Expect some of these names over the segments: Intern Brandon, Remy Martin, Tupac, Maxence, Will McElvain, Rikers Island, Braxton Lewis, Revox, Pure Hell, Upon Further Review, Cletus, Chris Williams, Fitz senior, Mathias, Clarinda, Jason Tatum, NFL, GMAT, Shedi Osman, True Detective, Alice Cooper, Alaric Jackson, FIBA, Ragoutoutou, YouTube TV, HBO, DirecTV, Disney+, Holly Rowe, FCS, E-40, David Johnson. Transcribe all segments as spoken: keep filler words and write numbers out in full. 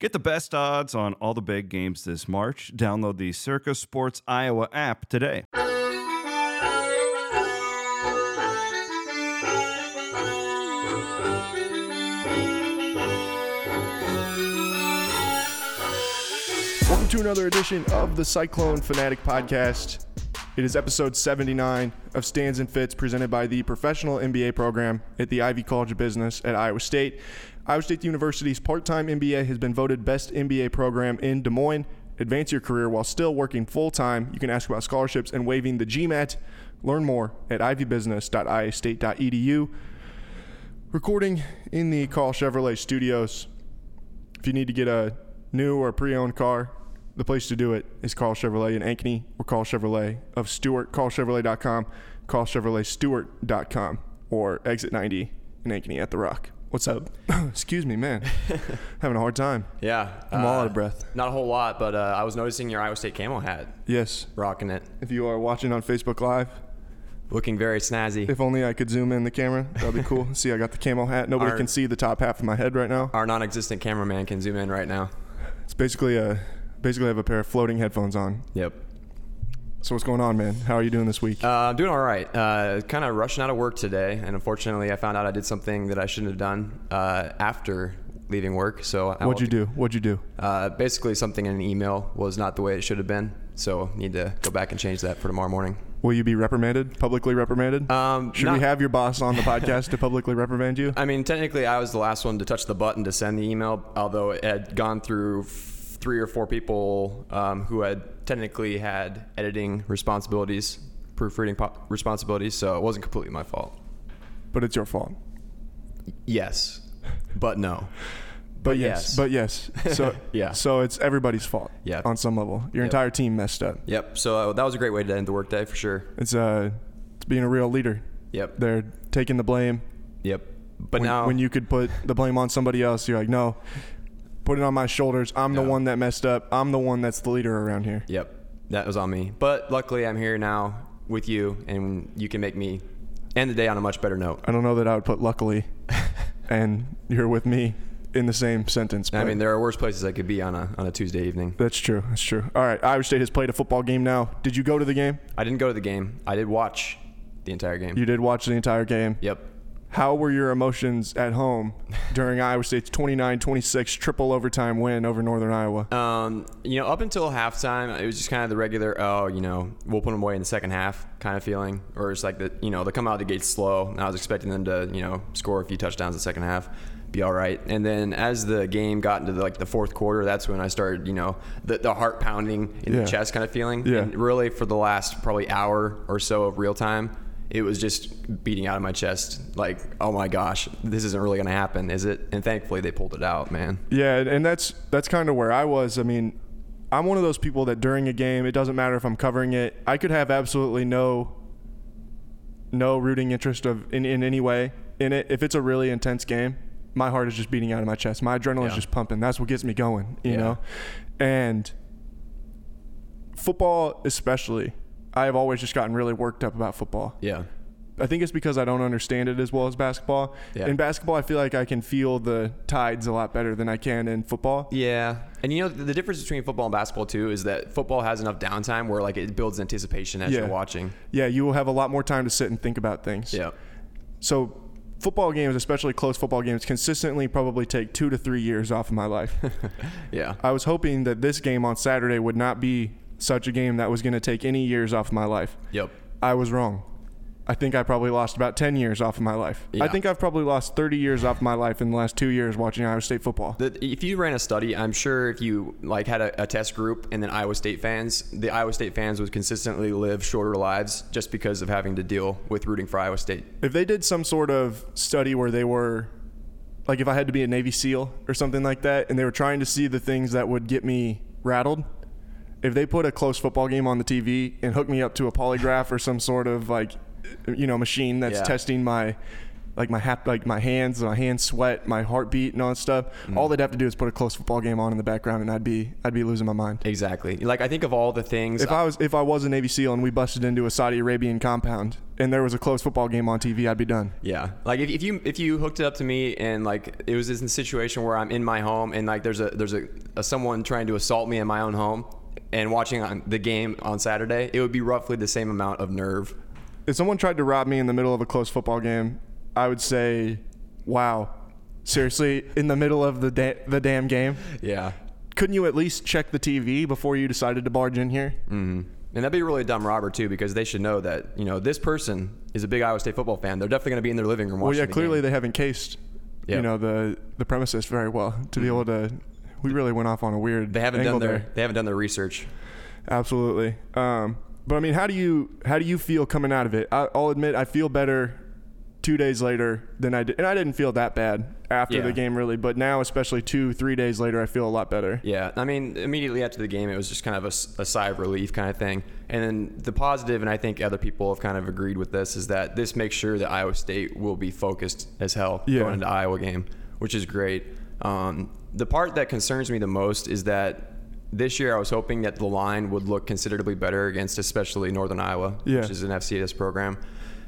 Get the best odds on all the big games this March. Download the Circa Sports Iowa app today. Welcome to another edition of the Cyclone Fanatic Podcast. It is episode seventy-nine of Stands and Fits, presented by the professional M B A program at the Ivy College of Business at Iowa State. Iowa State University's part-time M B A has been voted best M B A program in Des Moines. Advance your career while still working full-time. You can ask about scholarships and waiving the G M A T. Learn more at ivy business dot i a state dot e d u. Recording in the Carl Chevrolet studios. If you need to get a new or pre-owned car, the place to do it is Carl Chevrolet in Ankeny or Carl Chevrolet of Stewart, Carl Chevrolet dot com, Carl Chevrolet Stewart dot com, or Exit ninety in Ankeny at The Rock. What's up? Excuse me, man. Having a hard time. Yeah. I'm uh, all out of breath. Not a whole lot, but uh, I was noticing your Iowa State camo hat. Yes. Rocking it. If you are watching on Facebook Live. Looking very snazzy. If only I could zoom in the camera. That would be cool. See, I got the camo hat. Nobody our, can see the top half of my head right now. Our non-existent cameraman can zoom in right now. It's basically a... Basically, I have a pair of floating headphones on. Yep. So what's going on, man? How are you doing this week? Uh, I'm doing all right. Uh, kind of rushing out of work today, and unfortunately, I found out I did something that I shouldn't have done uh, after leaving work. So I what'd you do? What'd you do? Uh, basically, something in an email was not the way it should have been. So need to go back and change that for tomorrow morning. Will you be reprimanded? Publicly reprimanded? Um, Should not, we have your boss on the podcast to publicly reprimand you? I mean, technically, I was the last one to touch the button to send the email, although it had gone through F- three or four people um, who had technically had editing responsibilities, proofreading po- responsibilities, so it wasn't completely my fault. But it's your fault. Yes, but no. But, but yes. yes. But yes. So yeah. So it's everybody's fault. Yeah. On some level, your yep. entire team messed up. Yep. So uh, that was a great way to end the workday for sure. It's uh, it's being a real leader. Yep. They're taking the blame. Yep. But when, now, when you could put the blame on somebody else, you're like, no. Put it on my shoulders. I'm no. the one that messed up. I'm the one that's the leader around here. Yep. That was on me. But luckily, I'm here now with you, and you can make me end the day on a much better note. I don't know that I would put luckily and you're with me in the same sentence. I mean, there are worse places I could be on a on a Tuesday evening. That's true. That's true. All right. Iowa State has played a football game now. Did you go to the game? I didn't go to the game. I did watch the entire game. You did watch the entire game? Yep. How were your emotions at home during Iowa State's twenty-nine twenty-six triple overtime win over Northern Iowa? Um, you know, up until halftime, it was just kind of the regular, oh, you know, we'll put them away in the second half kind of feeling. Or it's like, the, you know, they come out of the gate slow, and I was expecting them to, you know, score a few touchdowns in the second half, be all right. And then as the game got into, the, like, the fourth quarter, that's when I started, you know, the, the heart pounding in yeah. the chest kind of feeling. Yeah. And really for the last probably hour or so of real time, it was just beating out of my chest, like, oh my gosh, this isn't really going to happen, is it? And thankfully, they pulled it out, man. Yeah, and that's that's kind of where I was. I mean, I'm one of those people that during a game, it doesn't matter if I'm covering it. I could have absolutely no no rooting interest of in, in any way in it. If it's a really intense game, my heart is just beating out of my chest. My adrenaline yeah. is just pumping. That's what gets me going, you yeah. know? And football especially, I have always just gotten really worked up about football. Yeah. I think it's because I don't understand it as well as basketball. Yeah. In basketball, I feel like I can feel the tides a lot better than I can in football. Yeah. And, you know, the difference between football and basketball, too, is that football has enough downtime where, like, it builds anticipation as yeah. you're watching. Yeah, you will have a lot more time to sit and think about things. Yeah. So football games, especially close football games, consistently probably take two to three years off of my life. yeah. I was hoping that this game on Saturday would not be such a game that was going to take any years off my life. Yep. I was wrong. I think I probably lost about ten years off of my life. Yeah. I think I've probably lost thirty years off my life in the last two years watching Iowa State football. The, if you ran a study, I'm sure if you like had a, a test group and then Iowa State fans, the Iowa State fans would consistently live shorter lives just because of having to deal with rooting for Iowa State. If they did some sort of study where they were, like if I had to be a Navy SEAL or something like that, and they were trying to see the things that would get me rattled, if they put a close football game on the T V and hook me up to a polygraph or some sort of like, you know, machine that's yeah. testing my like my hap- like my hands, my hands sweat, my heartbeat, and all that stuff. Mm-hmm. All they'd have to do is put a close football game on in the background, and I'd be I'd be losing my mind. Exactly. Like I think of all the things. If I, I was if I was a Navy SEAL and we busted into a Saudi Arabian compound and there was a close football game on T V, I'd be done. Yeah. Like if, if you if you hooked it up to me and like it was in a situation where I'm in my home and like there's a there's a, a someone trying to assault me in my own home and watching on the game on Saturday, it would be roughly the same amount of nerve. If someone tried to rob me in the middle of a close football game, I would say, wow, seriously, in the middle of the da- the damn game? Yeah. Couldn't you at least check the T V before you decided to barge in here? Mm-hmm. And that'd be really a dumb robber, too, because they should know that, you know, this person is a big Iowa State football fan. They're definitely going to be in their living room watching the game. Well, yeah, clearly they have encased, yep. you know, the, the premises very well to mm-hmm. be able to – we really went off on a weird they haven't angle done their, there. They haven't done their research. Absolutely. Um But I mean, how do you how do you feel coming out of it? I, I'll admit I feel better two days later than I did, and I didn't feel that bad after yeah. the game really. But now, especially two three days later, I feel a lot better. Yeah, I mean, immediately after the game, it was just kind of a, a sigh of relief kind of thing. And then the positive, and I think other people have kind of agreed with this, is that this makes sure that Iowa State will be focused as hell yeah. going into the Iowa game, which is great. Um, the part that concerns me the most is that. This year, I was hoping that the line would look considerably better against especially Northern Iowa, yeah. which is an F C S program.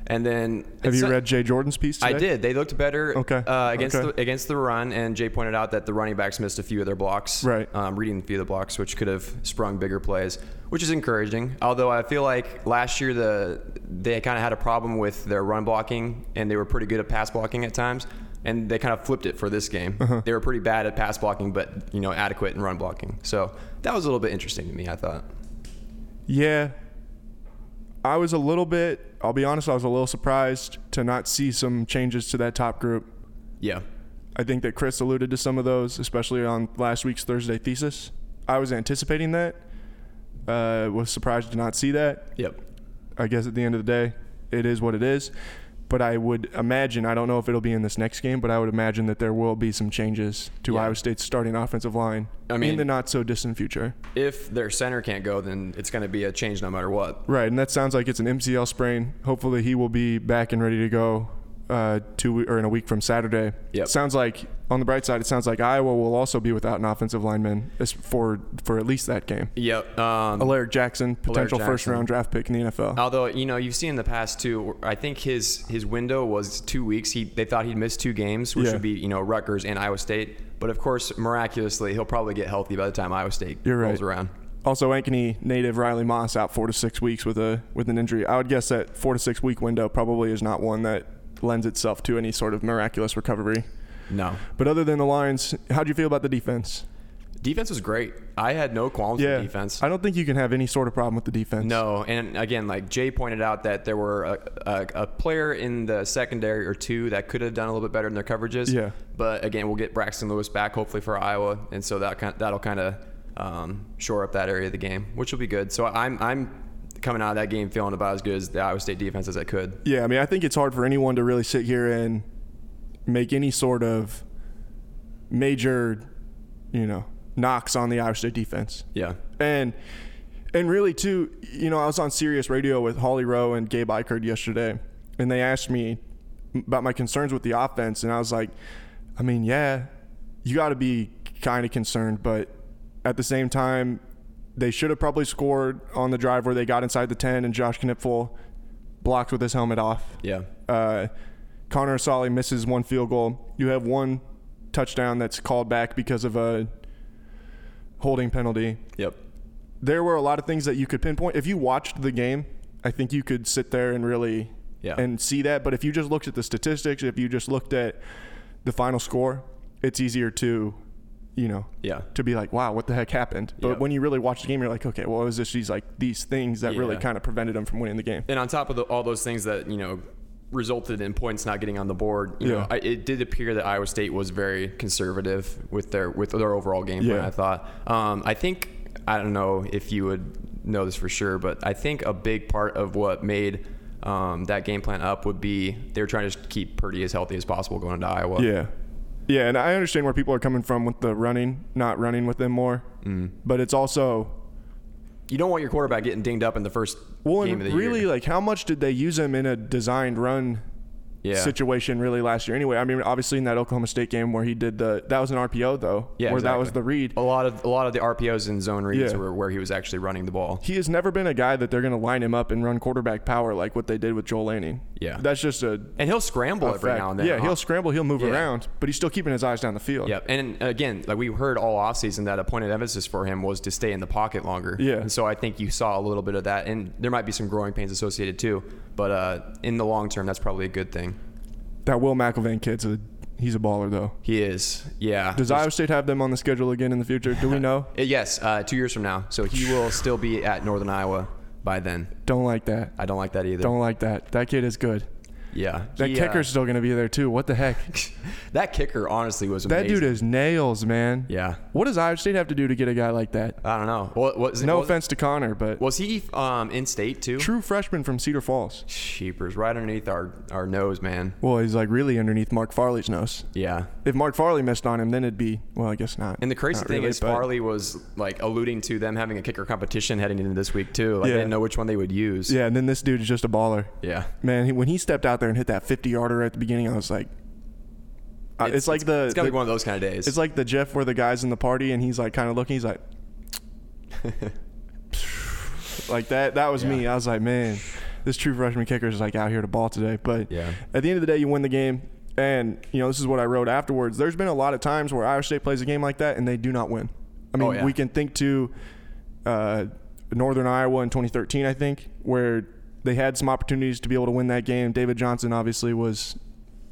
And then have you read Jay Jordan's piece today? I did. They looked better okay. uh, against okay. the, against the run, and Jay pointed out that the running backs missed a few of their blocks, right? Um, reading a few of the blocks, which could have sprung bigger plays, which is encouraging. Although I feel like last year the they kind of had a problem with their run blocking, and they were pretty good at pass blocking at times. And they kind of flipped it for this game. Uh-huh. They were pretty bad at pass blocking, but, you know, adequate in run blocking. So that was a little bit interesting to me, I thought. Yeah. I was a little bit, I'll be honest, I was a little surprised to not see some changes to that top group. Yeah. I think that Chris alluded to some of those, especially on last week's Thursday thesis. I was anticipating that. Uh, was surprised to not see that. Yep. I guess at the end of the day, it is what it is. But I would imagine, I don't know if it'll be in this next game, but I would imagine that there will be some changes to yeah. Iowa State's starting offensive line I mean, in the not-so-distant future. If their center can't go, then it's going to be a change no matter what. Right, and that sounds like it's an M C L sprain. Hopefully he will be back and ready to go uh, two or in a week from Saturday. Yep. Sounds like, on the bright side, it sounds like Iowa will also be without an offensive lineman for for at least that game. Yep. Um, Alaric Jackson, potential first-round draft pick in the N F L. Although, you know, you've seen in the past, too, I think his his window was two weeks. He They thought he'd miss two games, which yeah. would be, you know, Rutgers and Iowa State. But, of course, miraculously, he'll probably get healthy by the time Iowa State You're right. rolls around. Also, Ankeny native Riley Moss out four to six weeks with a with an injury. I would guess that four to six week window probably is not one that lends itself to any sort of miraculous recovery. No. But other than the Lions, how'd you feel about the defense? Defense was great. I had no qualms yeah, with defense. I don't think you can have any sort of problem with the defense. No. And again, like Jay pointed out that there were a, a, a player in the secondary or two that could have done a little bit better in their coverages. Yeah. But again, we'll get Braxton Lewis back hopefully for Iowa. And so that kind of, that'll kind of um, shore up that area of the game, which will be good. So I'm, I'm coming out of that game feeling about as good as the Iowa State defense as I could. Yeah. I mean, I think it's hard for anyone to really sit here and make any sort of major, you know, knocks on the Iowa State defense. Yeah. And and really, too, you know, I was on Sirius Radio with Holly Rowe and Gabe Ikard yesterday, and they asked me about my concerns with the offense, and I was like, I mean, yeah, you got to be kind of concerned, but at the same time, they should have probably scored on the drive where they got inside the ten, and Josh Knipfel blocked with his helmet off. Yeah. Uh Connor Asali misses one field goal. You have one touchdown that's called back because of a holding penalty. Yep. There were a lot of things that you could pinpoint. If you watched the game, I think you could sit there and really yeah. and see that. But if you just looked at the statistics, if you just looked at the final score, it's easier to, you know, yeah. to be like, wow, what the heck happened? But yep. when you really watch the game, you're like, okay, well, it was just these, like, these things that yeah. really kind of prevented them from winning the game. And on top of the, all those things that, you know, resulted in points not getting on the board. You yeah. know, I, it did appear that Iowa State was very conservative with their with their overall game plan. Yeah. I thought. Um, I think I don't know if you would know this for sure, but I think a big part of what made um, that game plan up would be they were trying to keep Purdy as healthy as possible going into Iowa. Yeah, yeah, and I understand where people are coming from with the running, not running with them more, mm. but it's also. You don't want your quarterback getting dinged up in the first well, game of the really, year. Well, and really, like, how much did they use him in a designed run yeah. situation really last year. Anyway, I mean, obviously in that Oklahoma State game where he did the, that was an R P O though, yeah, where exactly. that was the read. A lot of a lot of the R P Os and zone reads yeah. were where he was actually running the ball. He has never been a guy that they're going to line him up and run quarterback power like what they did with Joel Laney. Yeah, that's just a and he'll scramble effect. every now and then. Yeah, huh? he'll scramble, he'll move yeah. around, but he's still keeping his eyes down the field. Yeah, and again, like we heard all offseason that a point of emphasis for him was to stay in the pocket longer. Yeah, and so I think you saw a little bit of that, and there might be some growing pains associated too. But uh, in the long term, that's probably a good thing. That Will McElvain kid's a he's a baller though. He is. Yeah. Does Iowa State have them on the schedule again in the future? Do we know? Yes, uh, two years from now. So he will still be at Northern Iowa by then. Don't like that. I don't like that either. Don't like that. That kid is good. Yeah. That he, kicker's uh, still going to be there too. What the heck? That kicker honestly was amazing. That dude is nails, man. Yeah. What does Iowa State have to do to get a guy like that? I don't know. What, what, no what, offense to Connor, but. Was he um, in state too? True freshman from Cedar Falls. Sheepers. Right underneath our, our nose, man. Well, he's like really underneath Mark Farley's nose. Yeah. If Mark Farley missed on him, then it'd be, well, I guess not. And the crazy thing really, is but, Farley was like alluding to them having a kicker competition heading into this week too. Like yeah. They didn't know which one they would use. Yeah. And then this dude is just a baller. Yeah. Man, he, when he stepped out there and hit that fifty yarder at the beginning, I was like, uh, it's, it's like the it's gotta the, be one of those kind of days. It's like the Jeff where the guy's in the party and he's like kind of looking, he's like like that that was yeah. me. I was like, man, this true freshman kicker is like out here to ball today. But yeah, at the end of the day, you win the game. And you know, this is what I wrote afterwards. There's been a lot of times where Iowa State plays a game like that and they do not win. I mean, oh, yeah. we can think to uh Northern Iowa in twenty thirteen, I think, where they had some opportunities to be able to win that game. David Johnson obviously was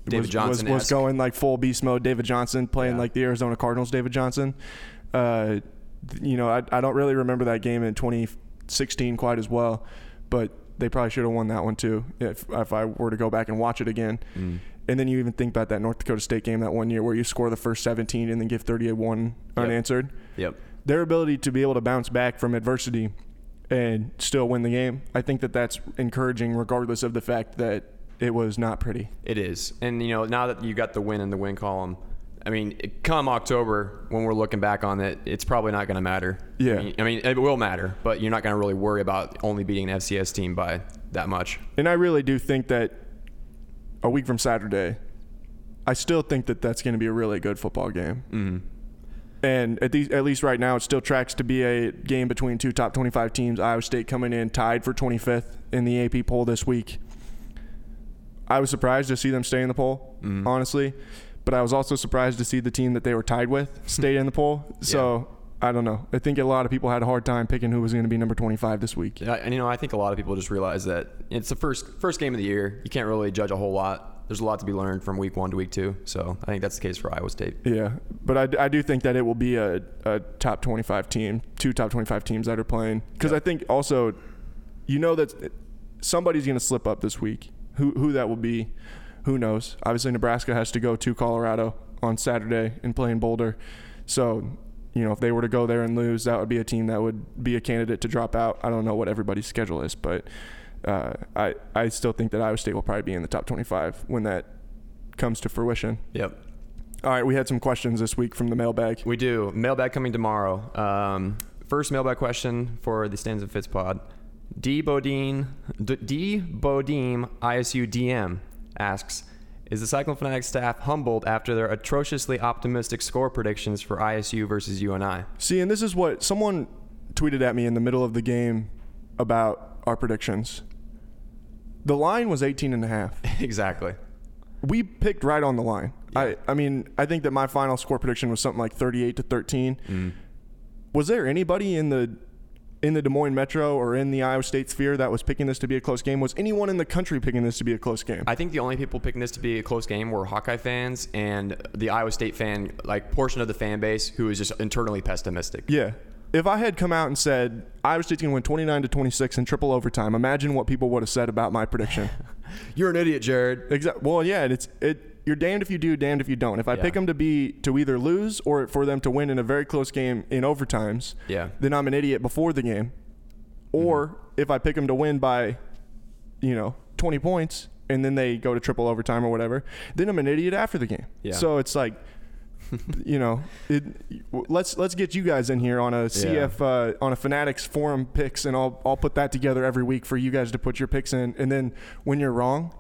David was, was, was going like full beast mode. David Johnson playing yeah. like the Arizona Cardinals. David Johnson. Uh, you know, I, I don't really remember that game in twenty sixteen quite as well, but they probably should have won that one too if, if I were to go back and watch it again. Mm. And then you even think about that North Dakota State game that one year where you score the first seventeen and then give thirty-eight one unanswered. Yep. Their ability to be able to bounce back from adversity and still win the game, I think that that's encouraging regardless of the fact that it was not pretty. It is. And, you know, now that you got the win in the win column, I mean, come October, when we're looking back on it, it's probably not going to matter. Yeah. I mean, I mean, it will matter, but you're not going to really worry about only beating an F C S team by that much. And I really do think that a week from Saturday, I still think that that's going to be a really good football game. Mm-hmm. And at, the, at least right now, it still tracks to be a game between two top twenty-five teams. Iowa State coming in tied for twenty-fifth in the A P poll this week. I was surprised to see them stay in the poll, mm. honestly. But I was also surprised to see the team that they were tied with stay in the poll. So, yeah. I don't know. I think a lot of people had a hard time picking who was going to be number twenty-five this week. Yeah, and, you know, I think a lot of people just realize that it's the first first game of the year. You can't really judge a whole lot. There's a lot to be learned from week one to week two. So I think that's the case for Iowa State. Yeah, but I, I do think that it will be a, a top twenty-five team, two top twenty-five teams that are playing. Because yep. I think also, you know that somebody's going to slip up this week. Who who that will be, who knows? Obviously, Nebraska has to go to Colorado on Saturday and play in Boulder. So, you know, if they were to go there and lose, that would be a team that would be a candidate to drop out. I don't know what everybody's schedule is, but – Uh, I, I still think that Iowa State will probably be in the top twenty-five when that comes to fruition. Yep. All right, we had some questions this week from the mailbag. We do. Mailbag coming tomorrow. Um, first mailbag question for the Stands and Fitz pod. D. Bodine, D. D. Bodine, I S U D M, asks, is the Cyclone Fanatic staff humbled after their atrociously optimistic score predictions for I S U versus U N I? See, and this is what someone tweeted at me in the middle of the game about our predictions. The line was eighteen and a half. Exactly. We picked right on the line. Yeah. I, I mean, I think that my final score prediction was something like thirty-eight to thirteen. Mm. Was there anybody in the in the Des Moines Metro or in the Iowa State sphere that was picking this to be a close game? Was anyone in the country picking this to be a close game? I think the only people picking this to be a close game were Hawkeye fans and the Iowa State fan, like portion of the fan base who is just internally pessimistic. Yeah. If I had come out and said Iowa State's going to win twenty-nine to twenty-six in triple overtime, imagine what people would have said about my prediction. You're an idiot, Jared. Exactly. Well, yeah, it's it. You're damned if you do, damned if you don't. If I yeah. pick them to be to either lose or for them to win in a very close game in overtimes, yeah. then I'm an idiot before the game. Or mm-hmm. if I pick them to win by, you know, twenty points and then they go to triple overtime or whatever, then I'm an idiot after the game. Yeah. So it's like. You know, it, let's let's get you guys in here on a C F yeah. uh, on a Fanatics forum picks, and I'll I'll put that together every week for you guys to put your picks in. And then when you're wrong,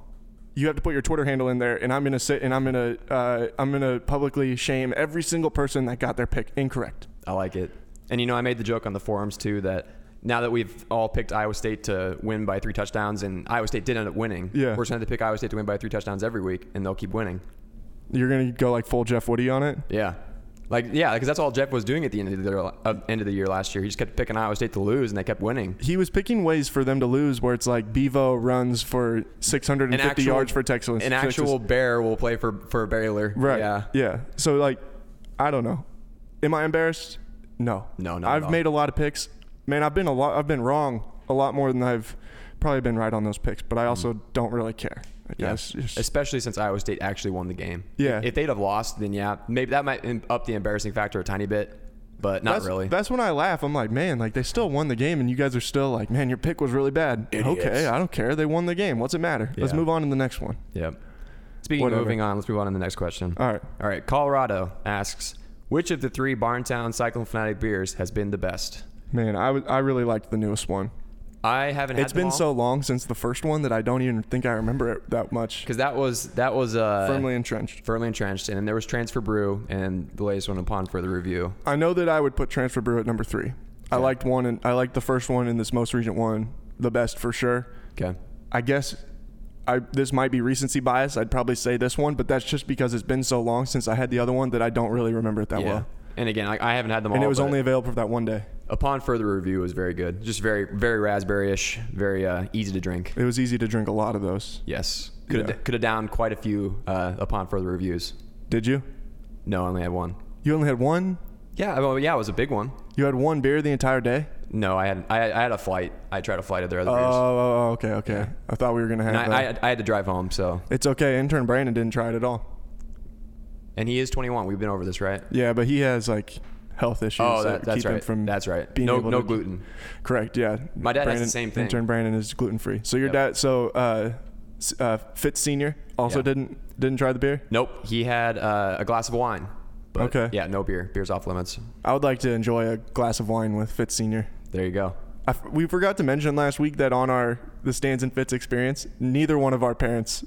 you have to put your Twitter handle in there, and I'm gonna sit and I'm gonna uh, I'm gonna publicly shame every single person that got their pick incorrect. I like it. And you know, I made the joke on the forums too that now that we've all picked Iowa State to win by three touchdowns, and Iowa State did end up winning, yeah. we're just gonna have to pick Iowa State to win by three touchdowns every week, and they'll keep winning. You're gonna go like full Jeff Woody on it? Yeah. Like, yeah, because that's all Jeff was doing at the end of the uh, end of the year last year. He just kept picking Iowa State to lose, and they kept winning. He was picking ways for them to lose where it's like Bevo runs for six hundred fifty actual, yards for Texas. An actual Bear will play for, for Baylor. Right. Yeah. Yeah. So, like, I don't know. Am I embarrassed? No. No, no. I've made a lot of picks. Man, I've been a lot. I've been wrong a lot more than I've probably been right on those picks, but I also mm. don't really care. Yes, yeah. Especially since Iowa State actually won the game. Yeah. If they'd have lost, then yeah, maybe that might up the embarrassing factor a tiny bit, but not that's, really. That's when I laugh. I'm like, man, like they still won the game, and you guys are still like, man, your pick was really bad. Idiots. Okay, I don't care. They won the game. What's it matter? Yeah. Let's move on to the next one. Yep. Speaking Whatever. of moving on, let's move on to the next question. All right. All right. Colorado asks, which of the three Barntown Cyclone Fanatic beers has been the best? Man, I, w- I really liked the newest one. I haven't had It's been all. so long since the first one that I don't even think I remember it that much. Because that was, that was uh, firmly entrenched. Firmly entrenched. And then there was Transfer Brew and the latest one, Upon Further Review. I know that I would put Transfer Brew at number three. Okay. I liked one, and I liked the first one and this most recent one the best for sure. Okay. I guess I this might be recency bias. I'd probably say this one, but that's just because it's been so long since I had the other one that I don't really remember it that yeah. well. And again, I, I haven't had them all. And it was only available for that one day. Upon Further Review was very good. Just very, very raspberry-ish, very uh, easy to drink. It was easy to drink a lot of those. Yes. Could have yeah. could have downed quite a few uh, Upon Further Reviews. Did you? No, I only had one. You only had one? Yeah, well, yeah, it was a big one. You had one beer the entire day? No, I had I, I had a flight. I tried a flight of their other beers. Oh, okay, okay. Yeah. I thought we were going to have and I, that. I, I had to drive home, so. It's okay. Intern Brandon didn't try it at all. And he is twenty-one. We've been over this, right? Yeah, but he has, like... health issues oh, that, that that's keep right. him from that's right. being no, able no to... No gluten. Correct, yeah. My dad Brandon, has the same thing. Intern Brandon is gluten-free. So your yep. dad, so uh, uh, Fitz senior also yeah. didn't didn't try the beer? Nope. He had uh, a glass of wine. But okay. Yeah, no beer. Beer's off limits. I would like to enjoy a glass of wine with Fitz senior. There you go. I, we forgot to mention last week that on our the Stands and Fitz experience, neither one of our parents,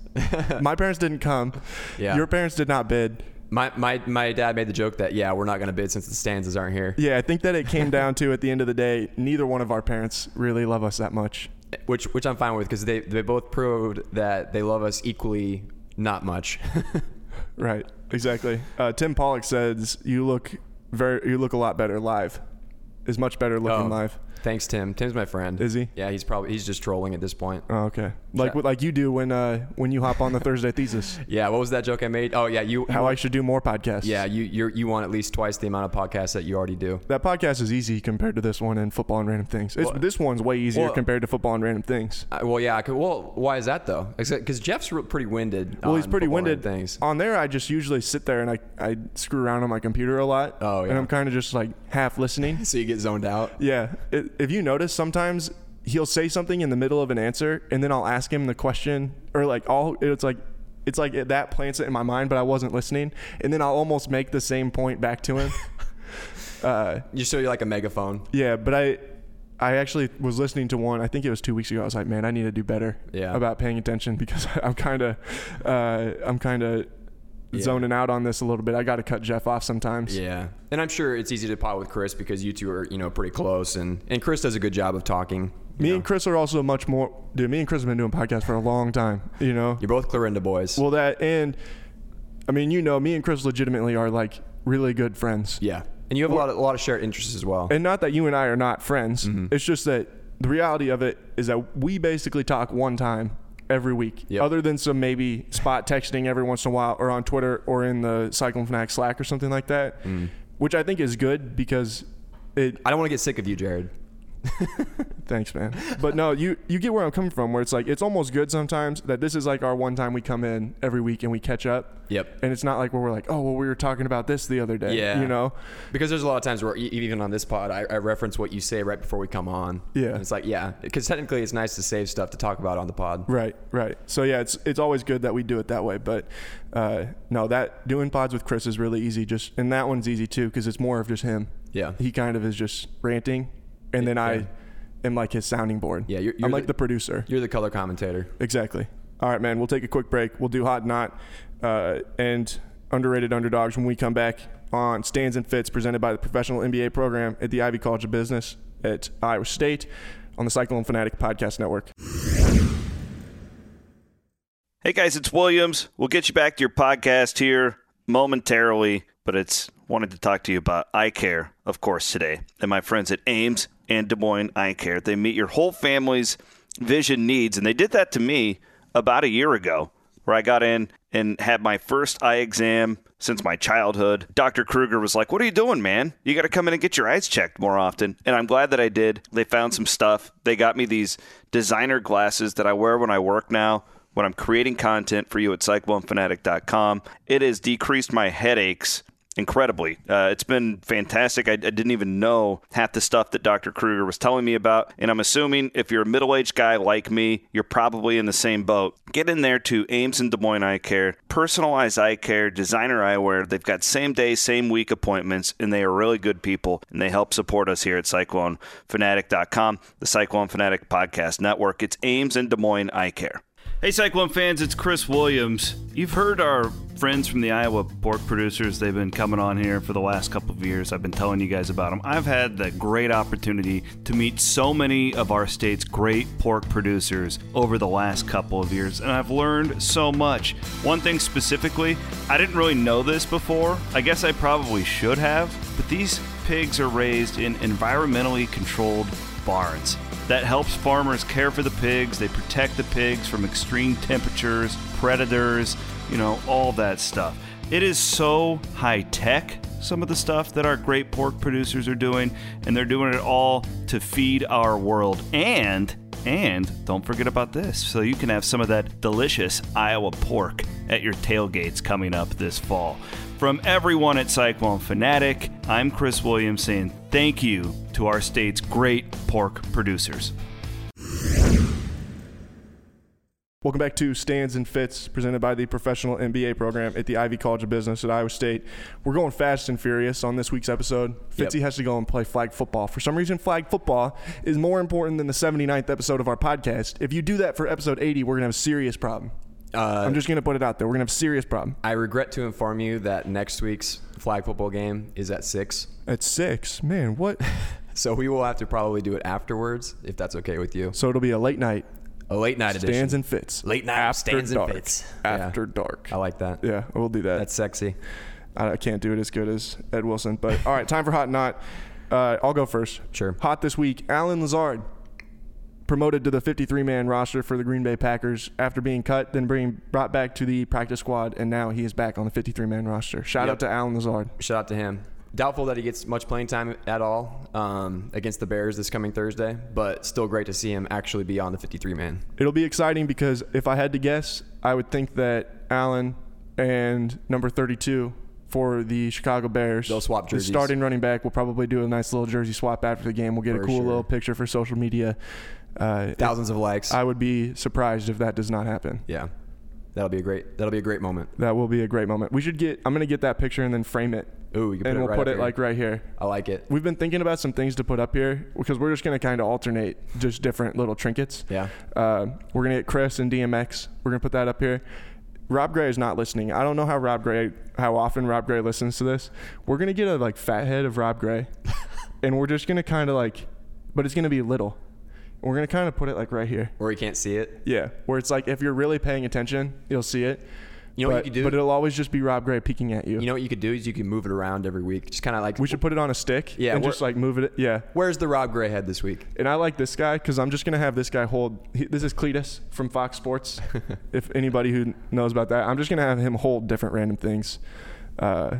my parents didn't come. Yeah. Your parents did not bid. My, my my dad made the joke that, yeah, we're not going to bid since the Stanzas aren't here. Yeah, I think that it came down to, at the end of the day, neither one of our parents really love us that much. Which which I'm fine with, because they, they both proved that they love us equally not much. Right, exactly. Uh, Tim Pollock says, you look very you look a lot better live. Is much better looking oh, live. Thanks, Tim. Tim's my friend. Is he? Yeah, he's probably he's just trolling at this point. Oh, okay. Like yeah. like you do when uh, when you hop on the Thursday Thesis. Yeah. What was that joke I made? Oh yeah, you. How you, I should do more podcasts. Yeah, you you you want at least twice the amount of podcasts that you already do. That podcast is easy compared to this one and Football and Random Things. It's, well, this one's way easier well, compared to Football and Random Things. I, well, yeah. I could, well, why is that though? Because Jeff's pretty winded. Well, he's pretty winded. Things on there, I just usually sit there and I I screw around on my computer a lot. Oh yeah. And I'm kind of just like half listening. So you get zoned out. Yeah. It, if you notice, sometimes he'll say something in the middle of an answer, and then I'll ask him the question, or like all it's like it's like it, that plants it in my mind, but I wasn't listening, and then I'll almost make the same point back to him. uh, you show you like a megaphone. Yeah, but I I actually was listening to one. I think it was two weeks ago. I was like, man, I need to do better yeah. about paying attention because I'm kind of uh, I'm kind of. Yeah. zoning out on this a little bit. I got to cut Jeff off sometimes. Yeah. And I'm sure it's easy to pot with Chris because you two are, you know, pretty close. And, and Chris does a good job of talking. Me know. and Chris are also much more... Dude, me and Chris have been doing podcasts for a long time, you know? You're both Clarinda boys. Well, that... And, I mean, you know, me and Chris legitimately are, like, really good friends. Yeah. And you have well, a lot of, a lot of shared interests as well. And not that you and I are not friends. Mm-hmm. It's just that the reality of it is that we basically talk one time every week, yep. other than some maybe spot texting every once in a while or on Twitter or in the Cyclone Fanatic Slack or something like that, mm. which I think is good because it... I don't want to get sick of you, Jared. Thanks, man. But no, you, you get where I'm coming from, where it's like, it's almost good sometimes that this is like our one time we come in every week and we catch up. Yep. And it's not like where we're like, oh, well, we were talking about this the other day. Yeah. You know? Because there's a lot of times where even on this pod, I, I reference what you say right before we come on. Yeah. And it's like, yeah. Because technically it's nice to save stuff to talk about on the pod. Right, right. So yeah, it's it's always good that we do it that way. But uh, no, that doing pods with Chris is really easy. Just and that one's easy too because it's more of just him. Yeah. He kind of is just ranting. And then yeah. I am like his sounding board. Yeah, you're, you're I'm like the, the producer. You're the color commentator. Exactly. All right, man, we'll take a quick break. We'll do Hot Not uh, and Underrated Underdogs when we come back on Stands and Fits, presented by the Professional M B A Program at the Ivy College of Business at Iowa State on the Cyclone Fanatic Podcast Network. Hey, guys, it's Williams. We'll get you back to your podcast here momentarily, but it's wanted to talk to you about eye care, of course, today. And my friends at Ames and Des Moines Eye Care, they meet your whole family's vision needs. And they did that to me about a year ago, where I got in and had my first eye exam since my childhood. Doctor Kruger was like, what are you doing, man? You got to come in and get your eyes checked more often. And I'm glad that I did. They found some stuff. They got me these designer glasses that I wear when I work now, when I'm creating content for you at Cyclone Fanatic dot com. It has decreased my headaches incredibly. Uh, it's been fantastic. I, I didn't even know half the stuff that Doctor Kruger was telling me about. And I'm assuming if you're a middle-aged guy like me, you're probably in the same boat. Get in there to Ames and Des Moines Eye Care. Personalized eye care, designer eyewear. They've got same-day, same-week appointments, and they are really good people, and they help support us here at Cyclone Fanatic dot com, the Cyclone Fanatic Podcast Network. It's Ames and Des Moines Eye Care. Hey, Cyclone fans, it's Chris Williams. You've heard our friends from the Iowa pork producers. They've been coming on here for the last couple of years. I've been telling you guys about them. I've had the great opportunity to meet so many of our state's great pork producers over the last couple of years, and I've learned so much. One thing specifically, I didn't really know this before. I guess I probably should have, but these pigs are raised in environmentally controlled barns. That helps farmers care for the pigs. They protect the pigs from extreme temperatures, predators, you know, all that stuff. It is so high tech, some of the stuff that our great pork producers are doing, and they're doing it all to feed our world. And, and don't forget about this, so you can have some of that delicious Iowa pork at your tailgates coming up this fall. From everyone at Cyclone Fanatic, I'm Chris Williams saying thank you to our state's great pork producers. Welcome back to Stands and Fits, presented by the Professional M B A Program at the Ivy College of Business at Iowa State. We're going fast and furious on this week's episode. Fitzy yep. has to go and play flag football. For some reason, flag football is more important than the seventy-ninth episode of our podcast. If you do that for episode eighty, we're going to have a serious problem. Uh, I'm just going to put it out there. We're going to have a serious problem. I regret to inform you that next week's flag football game is at six. At six? Man, what? So we will have to probably do it afterwards, if that's okay with you. So it'll be a late night. A late night edition. Stands and Fits. Late night after Stands dark. and Fits. After yeah. dark. I like that. Yeah, we'll do that. That's sexy. I can't do it as good as Ed Wilson. But all right, time for Hot Not. Uh, I'll go first. Sure. Hot this week, Alan Lazard. Promoted to the fifty-three man roster for the Green Bay Packers after being cut, then being brought back to the practice squad, and now he is back on the fifty-three man roster. Shout yep. out to Alan Lazard. Shout out to him. Doubtful that he gets much playing time at all um, against the Bears this coming Thursday, but still great to see him actually be on the fifty-three man. It'll be exciting because if I had to guess, I would think that Alan and number thirty-two for the Chicago Bears. They'll swap jerseys. The starting running back will probably do a nice little jersey swap after the game. We'll get for a cool sure. little picture for social media. Uh, Thousands it, of likes. I would be surprised if that does not happen. Yeah, that'll be a great. That'll be a great moment. That will be a great moment. We should get. I'm gonna get that picture and then frame it. Ooh, you can put and it we'll right put it here. Like right here. I like it. We've been thinking about some things to put up here because we're just gonna kind of alternate just different little trinkets. Yeah. Uh, we're gonna get Chris and D M X. We're gonna put that up here. Rob Gray is not listening. I don't know how Rob Gray, how often Rob Gray listens to this. We're gonna get a like fat head of Rob Gray, and we're just gonna kind of like, but it's gonna be little. We're going to kind of put it like right here. Where you can't see it? Yeah. Where it's like if you're really paying attention, you'll see it. You know but, what you could do? But it'll always just be Rob Gray peeking at you. You know what you could do is you can move it around every week. Just kind of like. We should put it on a stick yeah, and just like move it. Yeah. Where's the Rob Gray head this week? And I like this guy because I'm just going to have this guy hold. He, this is Cletus from Fox Sports. If anybody who knows about that, I'm just going to have him hold different random things, uh,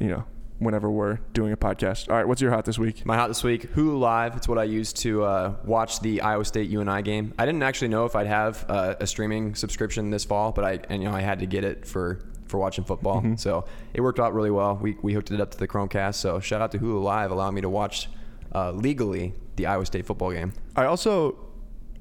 you know, whenever we're doing a podcast. All right, what's your hot this week? My hot this week, Hulu Live. It's what I use to uh, watch the Iowa State U N I game. I didn't actually know if I'd have uh, a streaming subscription this fall, but I and you know I had to get it for, for watching football. Mm-hmm. So it worked out really well. We we hooked it up to the Chromecast. So shout out to Hulu Live allowing me to watch uh, legally the Iowa State football game. I also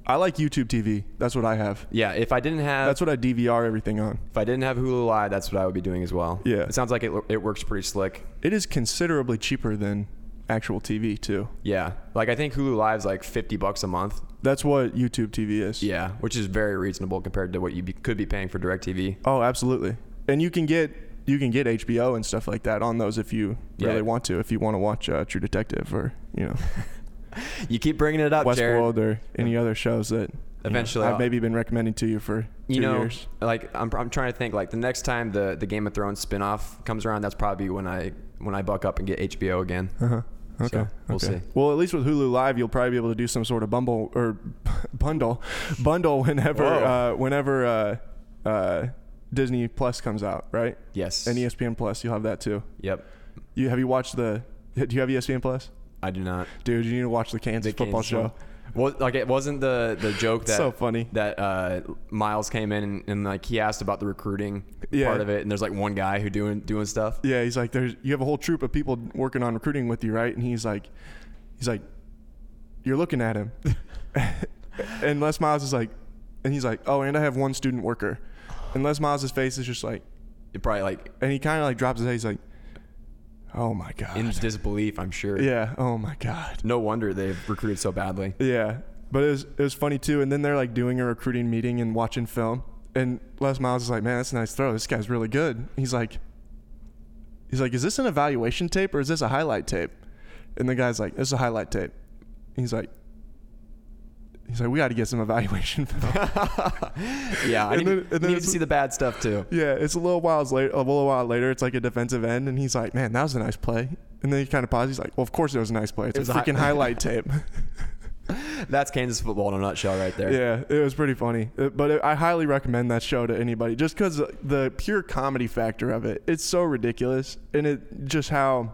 I like YouTube T V. That's what I have. Yeah, if I didn't have... That's what I D V R everything on. If I didn't have Hulu Live, that's what I would be doing as well. Yeah. It sounds like it it works pretty slick. It is considerably cheaper than actual T V, too. Yeah. Like, I think Hulu Live's like fifty bucks a month, That's what YouTube T V is. Yeah, which is very reasonable compared to what you be, could be paying for DirecTV. Oh, absolutely. And you can get you can get H B O and stuff like that on those if you yeah. really want to. If you want to watch uh, True Detective or, you know. You keep bringing it up, Westworld or any other shows that eventually you know, I've maybe been recommending to you for two you know, years. Like I'm, I'm trying to think. Like the next time the, the Game of Thrones spinoff comes around, that's probably when I when I buck up and get H B O again. Uh huh. Okay. So we'll okay. see. Well, at least with Hulu Live, you'll probably be able to do some sort of bumble or bundle, bundle whenever uh, whenever uh, uh, Disney Plus comes out, right? Yes. And E S P N Plus, you'll have that too. Yep. You have you watched the? Do you have E S P N Plus? I do not. Dude, you need to watch the Kansas the football Kansas show. show. Well, like it wasn't the, the joke that so funny. that uh, Miles came in and, and like he asked about the recruiting yeah. part of it, and there's like one guy who doing doing stuff. Yeah, he's like, there's you have a whole troop of people working on recruiting with you, right? And he's like, he's like, you're looking at him, and Les Miles is like, and he's like, oh, and I have one student worker, and Les Miles' face is just like, it probably like, and he kind of like drops his head. He's like, oh my God. In disbelief, I'm sure. Yeah. Oh my God. No wonder they've recruited so badly. Yeah. But it was, it was funny too. And then they're like doing a recruiting meeting and watching film. And Les Miles is like, man, that's a nice throw. This guy's really good. And he's like, he's like, is this an evaluation tape or is this a highlight tape? And the guy's like, this is a highlight tape. And he's like, he's like, we got to get some evaluation film. yeah, I need, then, then need to see the bad stuff too. Yeah, it's a little while later. A little while later, it's like a defensive end, and he's like, "Man, that was a nice play." And then he kind of pauses. He's like, "Well, of course it was a nice play. It's it was a freaking hi- highlight tape." That's Kansas football in a nutshell, right there. Yeah, it was pretty funny. But it, I highly recommend that show to anybody, just because the pure comedy factor of it. It's so ridiculous, and it just how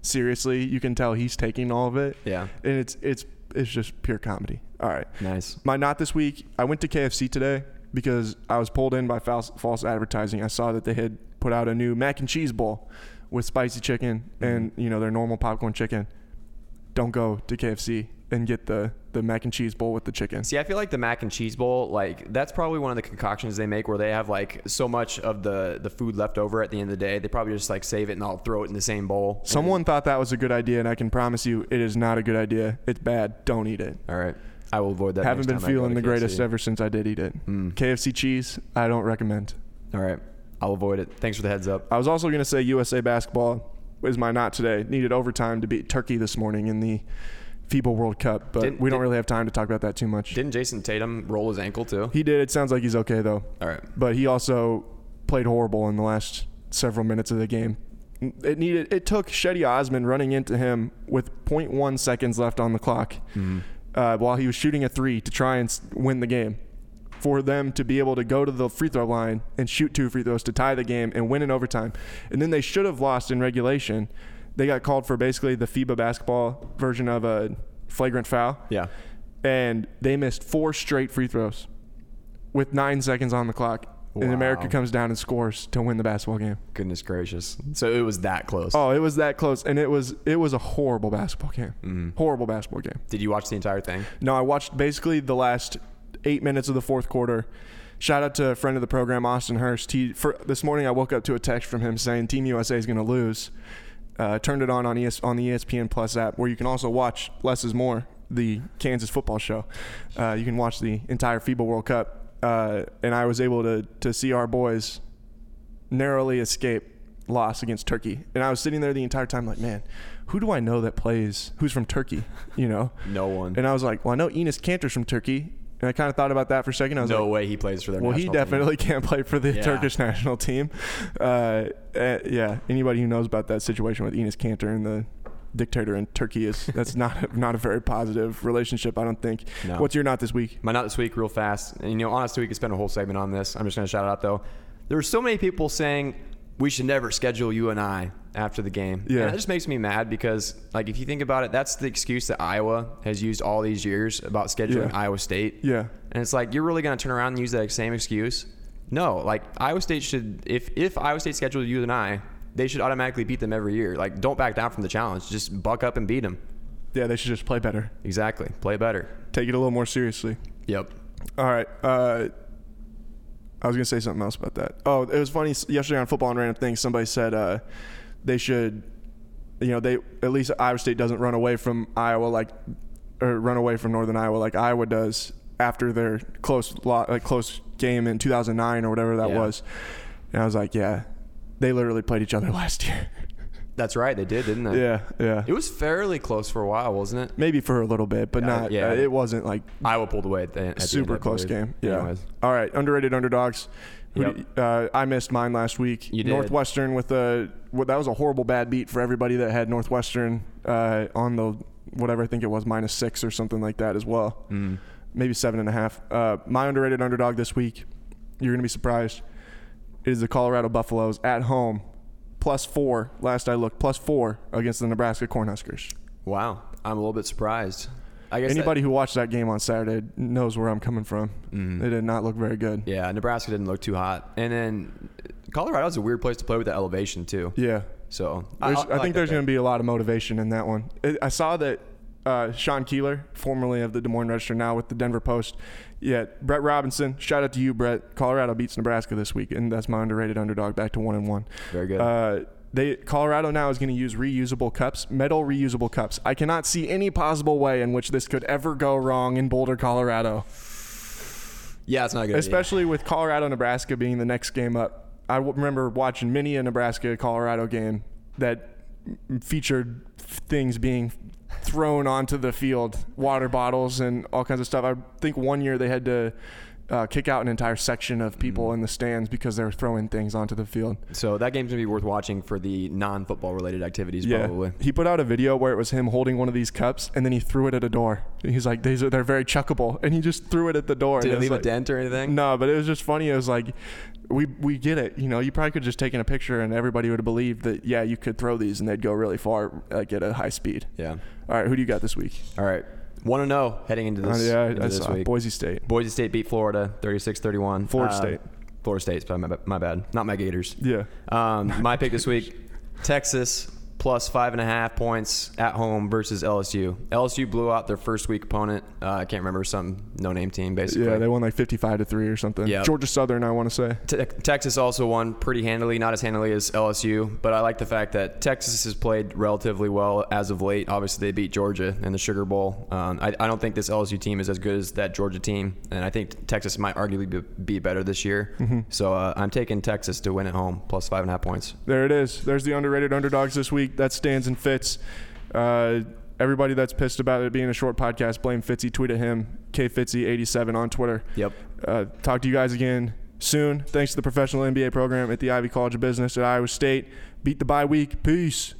seriously you can tell he's taking all of it. Yeah, and it's it's. It's just pure comedy. All right. Nice. My not this week, I went to K F C today because I was pulled in by false, false advertising. I saw that they had put out a new mac and cheese bowl with spicy chicken mm-hmm. and, you know, their normal popcorn chicken. Don't go to K F C and get the, the mac and cheese bowl with the chicken. See, I feel like the mac and cheese bowl, like, that's probably one of the concoctions they make where they have, like, so much of the, the food left over at the end of the day. They probably just, like, save it and I'll throw it in the same bowl. Someone thought that was a good idea, and I can promise you it is not a good idea. It's bad. Don't eat it. All right. I will avoid that. Haven't been feeling the greatest ever since I did eat it. Mm. K F C cheese, I don't recommend. All right. I'll avoid it. Thanks for the heads up. I was also going to say U S A basketball is my not today. Needed overtime to beat Turkey this morning in the FIBA World Cup, but didn't, we don't did, really have time to talk about that too much. Didn't Jason Tatum roll his ankle too? He did. It sounds like he's okay though. All right. But he also played horrible in the last several minutes of the game. It needed. It took Shedi Osman running into him with zero point one seconds left on the clock mm-hmm. uh, while he was shooting a three to try and win the game. For them to be able to go to the free throw line and shoot two free throws to tie the game and win in overtime. And then they should have lost in regulation. They got called for basically the FIBA basketball version of a flagrant foul. Yeah. And they missed four straight free throws with nine seconds on the clock. Wow. And America comes down and scores to win the basketball game. Goodness gracious. So it was that close. Oh, it was that close. And it was it was a horrible basketball game. Mm. Horrible basketball game. Did you watch the entire thing? No, I watched basically the last eight minutes of the fourth quarter. Shout out to a friend of the program, Austin Hurst. He, for, this morning I woke up to a text from him saying Team U S A is going to lose. Uh, turned it on on, ES, on the E S P N Plus app, where you can also watch Less Is More, the Kansas football show. Uh, you can watch the entire FIBA World Cup. Uh, and I was able to to see our boys narrowly escape loss against Turkey. And I was sitting there the entire time like, man, who do I know that plays, who's from Turkey, you know? No one. And I was like, well, I know Enes Kanter's from Turkey. And I kind of thought about that for a second. I was no like, way he plays for their well, national team. Well, he definitely team. can't play for the yeah. Turkish national team. Uh, uh, yeah, anybody who knows about that situation with Enes Kanter and the dictator in Turkey, is that's not, not a very positive relationship, I don't think. No. What's your not this week? My not this week, real fast. And, you know, honestly, we could spend a whole segment on this. I'm just going to shout it out, though. There were so many people saying, we should never schedule you and I after the game. Yeah. And that just makes me mad because, like, if you think about it, that's the excuse that Iowa has used all these years about scheduling yeah. Iowa State. Yeah. And it's like, you're really going to turn around and use that same excuse? No. Like, Iowa State should, if, if Iowa State scheduled you and I, they should automatically beat them every year. Like, don't back down from the challenge. Just buck up and beat them. Yeah, they should just play better. Exactly. Play better. Take it a little more seriously. Yep. All right. Uh, I was going to say something else about that. Oh, it was funny. Yesterday on Football and Random Things, somebody said uh, they should, you know, they at least Iowa State doesn't run away from Iowa like or run away from Northern Iowa like Iowa does after their close lo- like close game in two thousand nine or whatever that yeah. was. And I was like, yeah, they literally played each other last year. That's right, they did, didn't they? Yeah, yeah. It was fairly close for a while, wasn't it? Maybe for a little bit, but yeah, not. Yeah. Uh, it wasn't like Iowa pulled away at the end. Super close game. Yeah. Anyways. All right, underrated underdogs. Yep. You, uh, I missed mine last week. You did. Northwestern with a well, that was a horrible bad beat for everybody that had Northwestern uh, on the whatever I think it was minus six or something like that as well. Mm. Maybe seven and a half. Uh, my underrated underdog this week, you're gonna be surprised, is the Colorado Buffaloes at home. Plus four, last I looked, plus four against the Nebraska Cornhuskers. Wow. I'm a little bit surprised. I guess anybody that, who watched that game on Saturday knows where I'm coming from. Mm-hmm. They did not look very good. Yeah, Nebraska didn't look too hot. And then Colorado's a weird place to play with the elevation, too. Yeah. So I, I, I think like there's going to be a lot of motivation in that one. I saw that uh, Sean Keeler, formerly of the Des Moines Register, now with the Denver Post. Yeah, Brett Robinson, shout out to you, Brett. Colorado beats Nebraska this week, and that's my underrated underdog, back to one and one. Very good. Uh, they Colorado now is going to use reusable cups, metal reusable cups. I cannot see any possible way in which this could ever go wrong in Boulder, Colorado. Yeah, it's not good. Especially idea. With Colorado, Nebraska being the next game up. I remember watching many a Nebraska, Colorado game that featured things being thrown onto the field, water bottles and all kinds of stuff. I think one year they had to uh, kick out an entire section of people mm. in the stands because they were throwing things onto the field. So that game's going to be worth watching for the non-football related activities yeah. probably. He put out a video where it was him holding one of these cups and then he threw it at a door. He's like, these are, they're very chuckable. And he just threw it at the door. Did it leave like, a dent or anything? No, but it was just funny. It was like, we we get it. You know, you probably could have just taken a picture and everybody would have believed that, yeah, you could throw these and they'd go really far, like at a high speed. Yeah. All right, who do you got this week? All right. one and oh heading into this, uh, yeah, into I this week. Boise State. Boise State beat Florida thirty-six thirty-one. Florida uh, State. Florida State's probably my, my bad. Not my Gators. Yeah. Um, my pick this week, Texas plus five and a half points at home versus L S U. L S U blew out their first week opponent. Uh, I can't remember, some no-name team basically. Yeah, they won like fifty-five to three or something. Yep. Georgia Southern, I want to say. Te- Texas also won pretty handily, not as handily as L S U, but I like the fact that Texas has played relatively well as of late. Obviously, they beat Georgia in the Sugar Bowl. Um, I, I don't think this L S U team is as good as that Georgia team, and I think Texas might arguably be, be better this year. Mm-hmm. So uh, I'm taking Texas to win at home, plus five and a half points. There it is. There's the underrated underdogs this week. That stands and fits. Uh, everybody that's pissed about it being a short podcast, blame Fitzy. Tweet at him, K Fitzy eighty-seven on Twitter. Yep. Uh, talk to you guys again soon. Thanks to the professional M B A program at the Ivy College of Business at Iowa State. Beat the bye week. Peace.